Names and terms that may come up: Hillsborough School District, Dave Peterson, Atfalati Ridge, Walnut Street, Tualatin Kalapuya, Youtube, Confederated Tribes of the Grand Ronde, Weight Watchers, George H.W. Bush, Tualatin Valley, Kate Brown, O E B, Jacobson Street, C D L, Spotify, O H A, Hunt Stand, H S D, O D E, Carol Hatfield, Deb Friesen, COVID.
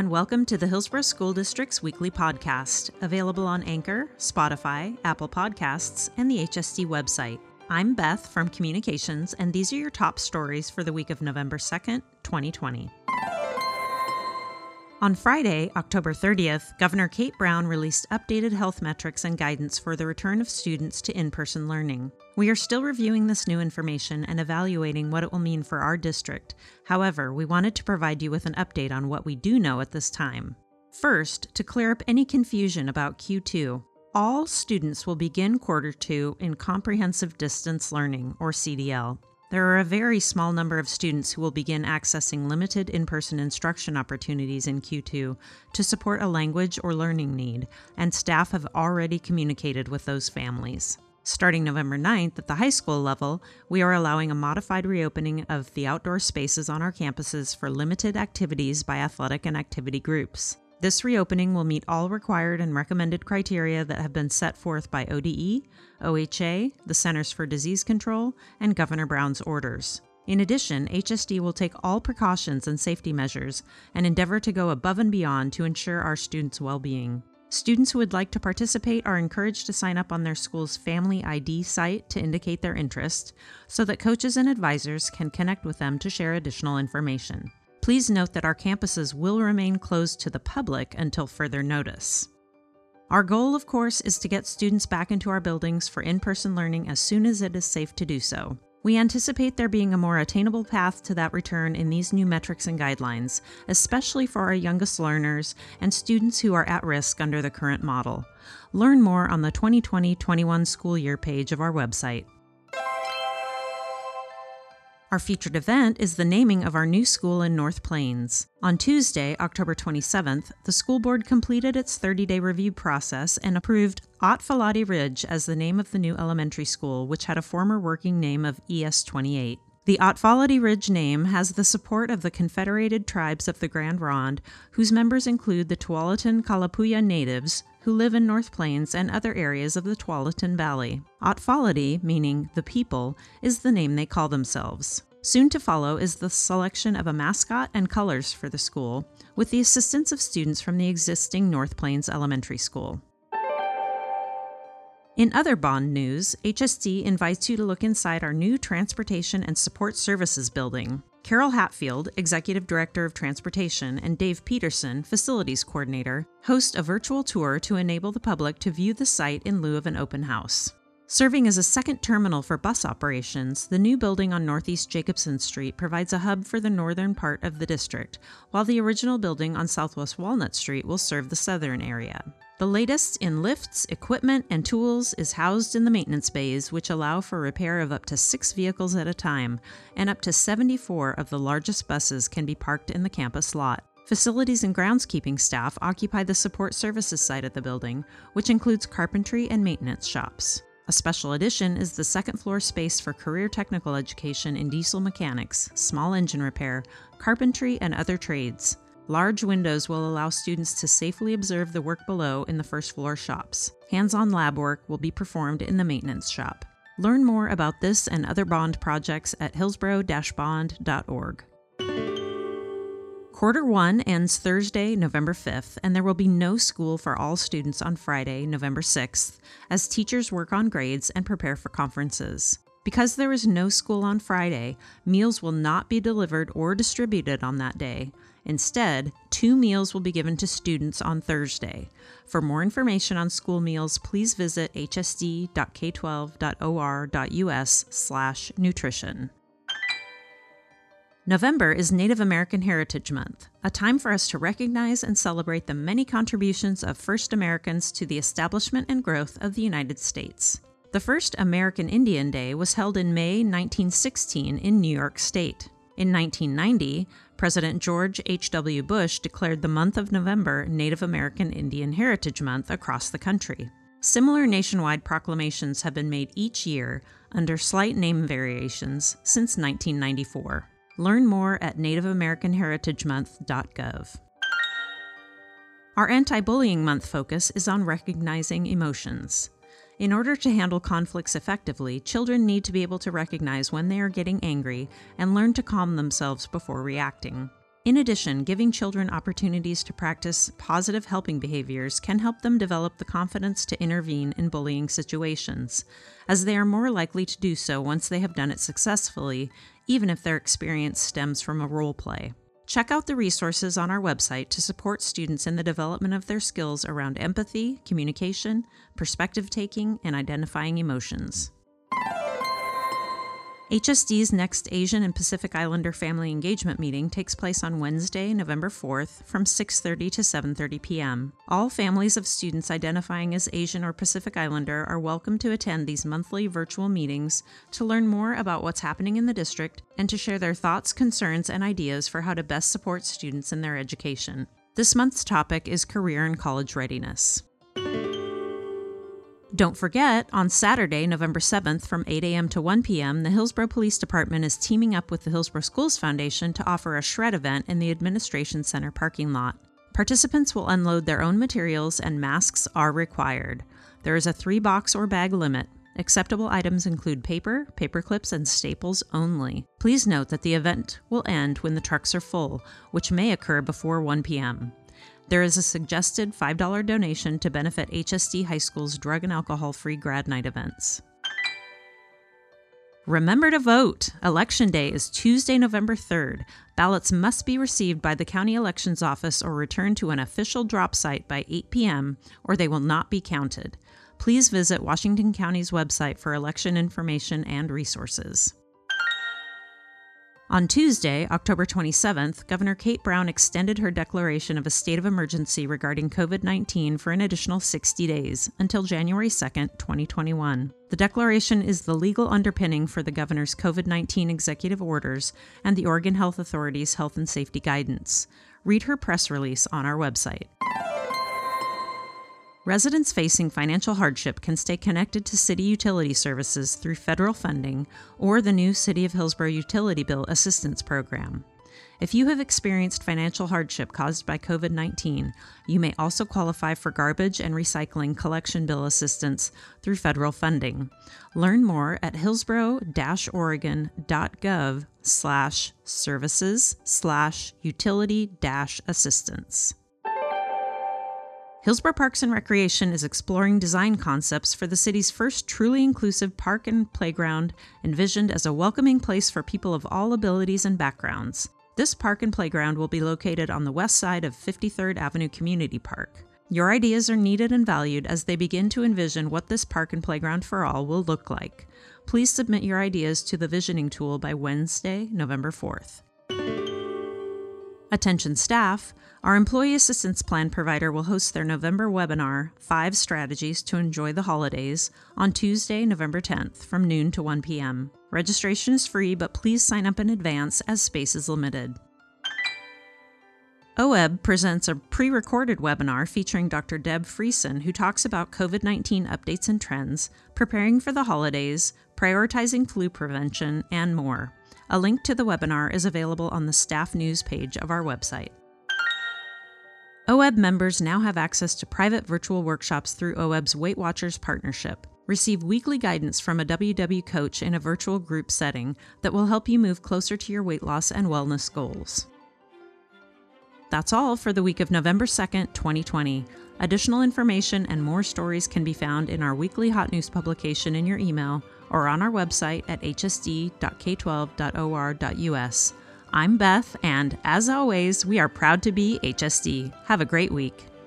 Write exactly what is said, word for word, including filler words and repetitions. and welcome to the Hillsborough School District's weekly podcast, available on Anchor, Spotify, Apple Podcasts, and the H S D website. I'm Beth from Communications, and these are your top stories for the week of November second, twenty twenty. On Friday, October thirtieth, Governor Kate Brown released updated health metrics and guidance for the return of students to in-person learning. We are still reviewing this new information and evaluating what it will mean for our district. However, we wanted to provide you with an update on what we do know at this time. First, to clear up any confusion about Q two, all students will begin quarter two in comprehensive distance learning, or C D L. There are a very small number of students who will begin accessing limited in-person instruction opportunities in Q two to support a language or learning need, and staff have already communicated with those families. Starting November ninth at the high school level, we are allowing a modified reopening of the outdoor spaces on our campuses for limited activities by athletic and activity groups. This reopening will meet all required and recommended criteria that have been set forth by O D E, O H A, the Centers for Disease Control, and Governor Brown's orders. In addition, H S D will take all precautions and safety measures and endeavor to go above and beyond to ensure our students' well-being. Students who would like to participate are encouraged to sign up on their school's Family I D site to indicate their interest, so that coaches and advisors can connect with them to share additional information. Please note that our campuses will remain closed to the public until further notice. Our goal, of course, is to get students back into our buildings for in-person learning as soon as it is safe to do so. We anticipate there being a more attainable path to that return in these new metrics and guidelines, especially for our youngest learners and students who are at risk under the current model. Learn more on the twenty twenty twenty-one school year page of our website. Our featured event is the naming of our new school in North Plains. On Tuesday, October twenty-seventh, the school board completed its thirty-day review process and approved Atfalati Ridge as the name of the new elementary school, which had a former working name of E S twenty-eight. The Atfalati Ridge name has the support of the Confederated Tribes of the Grand Ronde, whose members include the Tualatin Kalapuya natives, who live in North Plains and other areas of the Tualatin Valley. Atfalati, meaning the people, is the name they call themselves. Soon to follow is the selection of a mascot and colors for the school, with the assistance of students from the existing North Plains Elementary School. In other Bond news, H S D invites you to look inside our new Transportation and Support Services building. Carol Hatfield, Executive Director of Transportation, and Dave Peterson, Facilities Coordinator, host a virtual tour to enable the public to view the site in lieu of an open house. Serving as a second terminal for bus operations, the new building on Northeast Jacobson Street provides a hub for the northern part of the district, while the original building on Southwest Walnut Street will serve the southern area. The latest in lifts, equipment, and tools is housed in the maintenance bays, which allow for repair of up to six vehicles at a time, and up to seventy-four of the largest buses can be parked in the campus lot. Facilities and groundskeeping staff occupy the support services side of the building, which includes carpentry and maintenance shops. A special addition is the second floor space for career technical education in diesel mechanics, small engine repair, carpentry, and other trades. Large windows will allow students to safely observe the work below in the first floor shops. Hands-on lab work will be performed in the maintenance shop. Learn more about this and other Bond projects at hillsborough dash bond dot org. Quarter one ends Thursday, November fifth, and there will be no school for all students on Friday, November sixth, as teachers work on grades and prepare for conferences. Because there is no school on Friday, meals will not be delivered or distributed on that day. Instead, two meals will be given to students on Thursday. For more information on school meals, please visit h s d dot k twelve dot o r dot u s slash nutrition. November is Native American Heritage Month, a time for us to recognize and celebrate the many contributions of First Americans to the establishment and growth of the United States. The first American Indian Day was held in May nineteen sixteen in New York State. In nineteen ninety, President George H W Bush declared the month of November Native American Indian Heritage Month across the country. Similar nationwide proclamations have been made each year, under slight name variations, since nineteen ninety-four. Learn more at native american heritage month dot gov. Our Anti-Bullying Month focus is on recognizing emotions. In order to handle conflicts effectively, children need to be able to recognize when they are getting angry and learn to calm themselves before reacting. In addition, giving children opportunities to practice positive helping behaviors can help them develop the confidence to intervene in bullying situations, as they are more likely to do so once they have done it successfully, even if their experience stems from a role play. Check out the resources on our website to support students in the development of their skills around empathy, communication, perspective taking, and identifying emotions. H S D's next Asian and Pacific Islander Family Engagement Meeting takes place on Wednesday, November fourth from six thirty to seven thirty p m All families of students identifying as Asian or Pacific Islander are welcome to attend these monthly virtual meetings to learn more about what's happening in the district and to share their thoughts, concerns, and ideas for how to best support students in their education. This month's topic is career and college readiness. Don't forget, on Saturday, November seventh, from eight a m to one p m, the Hillsborough Police Department is teaming up with the Hillsborough Schools Foundation to offer a shred event in the Administration Center parking lot. Participants will unload their own materials and masks are required. There is a three-box or bag limit. Acceptable items include paper, paper clips, and staples only. Please note that the event will end when the trucks are full, which may occur before one p m There is a suggested five dollar donation to benefit H S D High School's drug and alcohol-free grad night events. Remember to vote! Election Day is Tuesday, November third. Ballots must be received by the County Elections Office or returned to an official drop site by eight p m or they will not be counted. Please visit Washington County's website for election information and resources. On Tuesday, October twenty-seventh, Governor Kate Brown extended her declaration of a state of emergency regarding COVID nineteen for an additional sixty days, until January second, twenty twenty-one. The declaration is the legal underpinning for the governor's COVID nineteen executive orders and the Oregon Health Authority's health and safety guidance. Read her press release on our website. Residents facing financial hardship can stay connected to city utility services through federal funding or the new City of Hillsborough Utility Bill Assistance Program. If you have experienced financial hardship caused by COVID nineteen, you may also qualify for garbage and recycling collection bill assistance through federal funding. Learn more at hillsborough-oregon.gov slash services slash utility dash assistance. Hillsborough Parks and Recreation is exploring design concepts for the city's first truly inclusive park and playground, envisioned as a welcoming place for people of all abilities and backgrounds. This park and playground will be located on the west side of fifty-third Avenue Community Park. Your ideas are needed and valued as they begin to envision what this park and playground for all will look like. Please submit your ideas to the visioning tool by Wednesday, November fourth. Attention staff, our employee assistance plan provider will host their November webinar, Five Strategies to Enjoy the Holidays, on Tuesday, November tenth from noon to one p m Registration is free, but please sign up in advance as space is limited. O E B presents a pre-recorded webinar featuring Doctor Deb Friesen, who talks about COVID nineteen updates and trends, preparing for the holidays, prioritizing flu prevention, and more. A link to the webinar is available on the staff news page of our website. O E B members now have access to private virtual workshops through O E B's Weight Watchers partnership. Receive weekly guidance from a W W coach in a virtual group setting that will help you move closer to your weight loss and wellness goals. That's all for the week of November second, twenty twenty. Additional information and more stories can be found in our weekly hot news publication in your email or on our website at h s d dot k twelve dot o r dot u s. I'm Beth, and as always, we are proud to be H S D. Have a great week.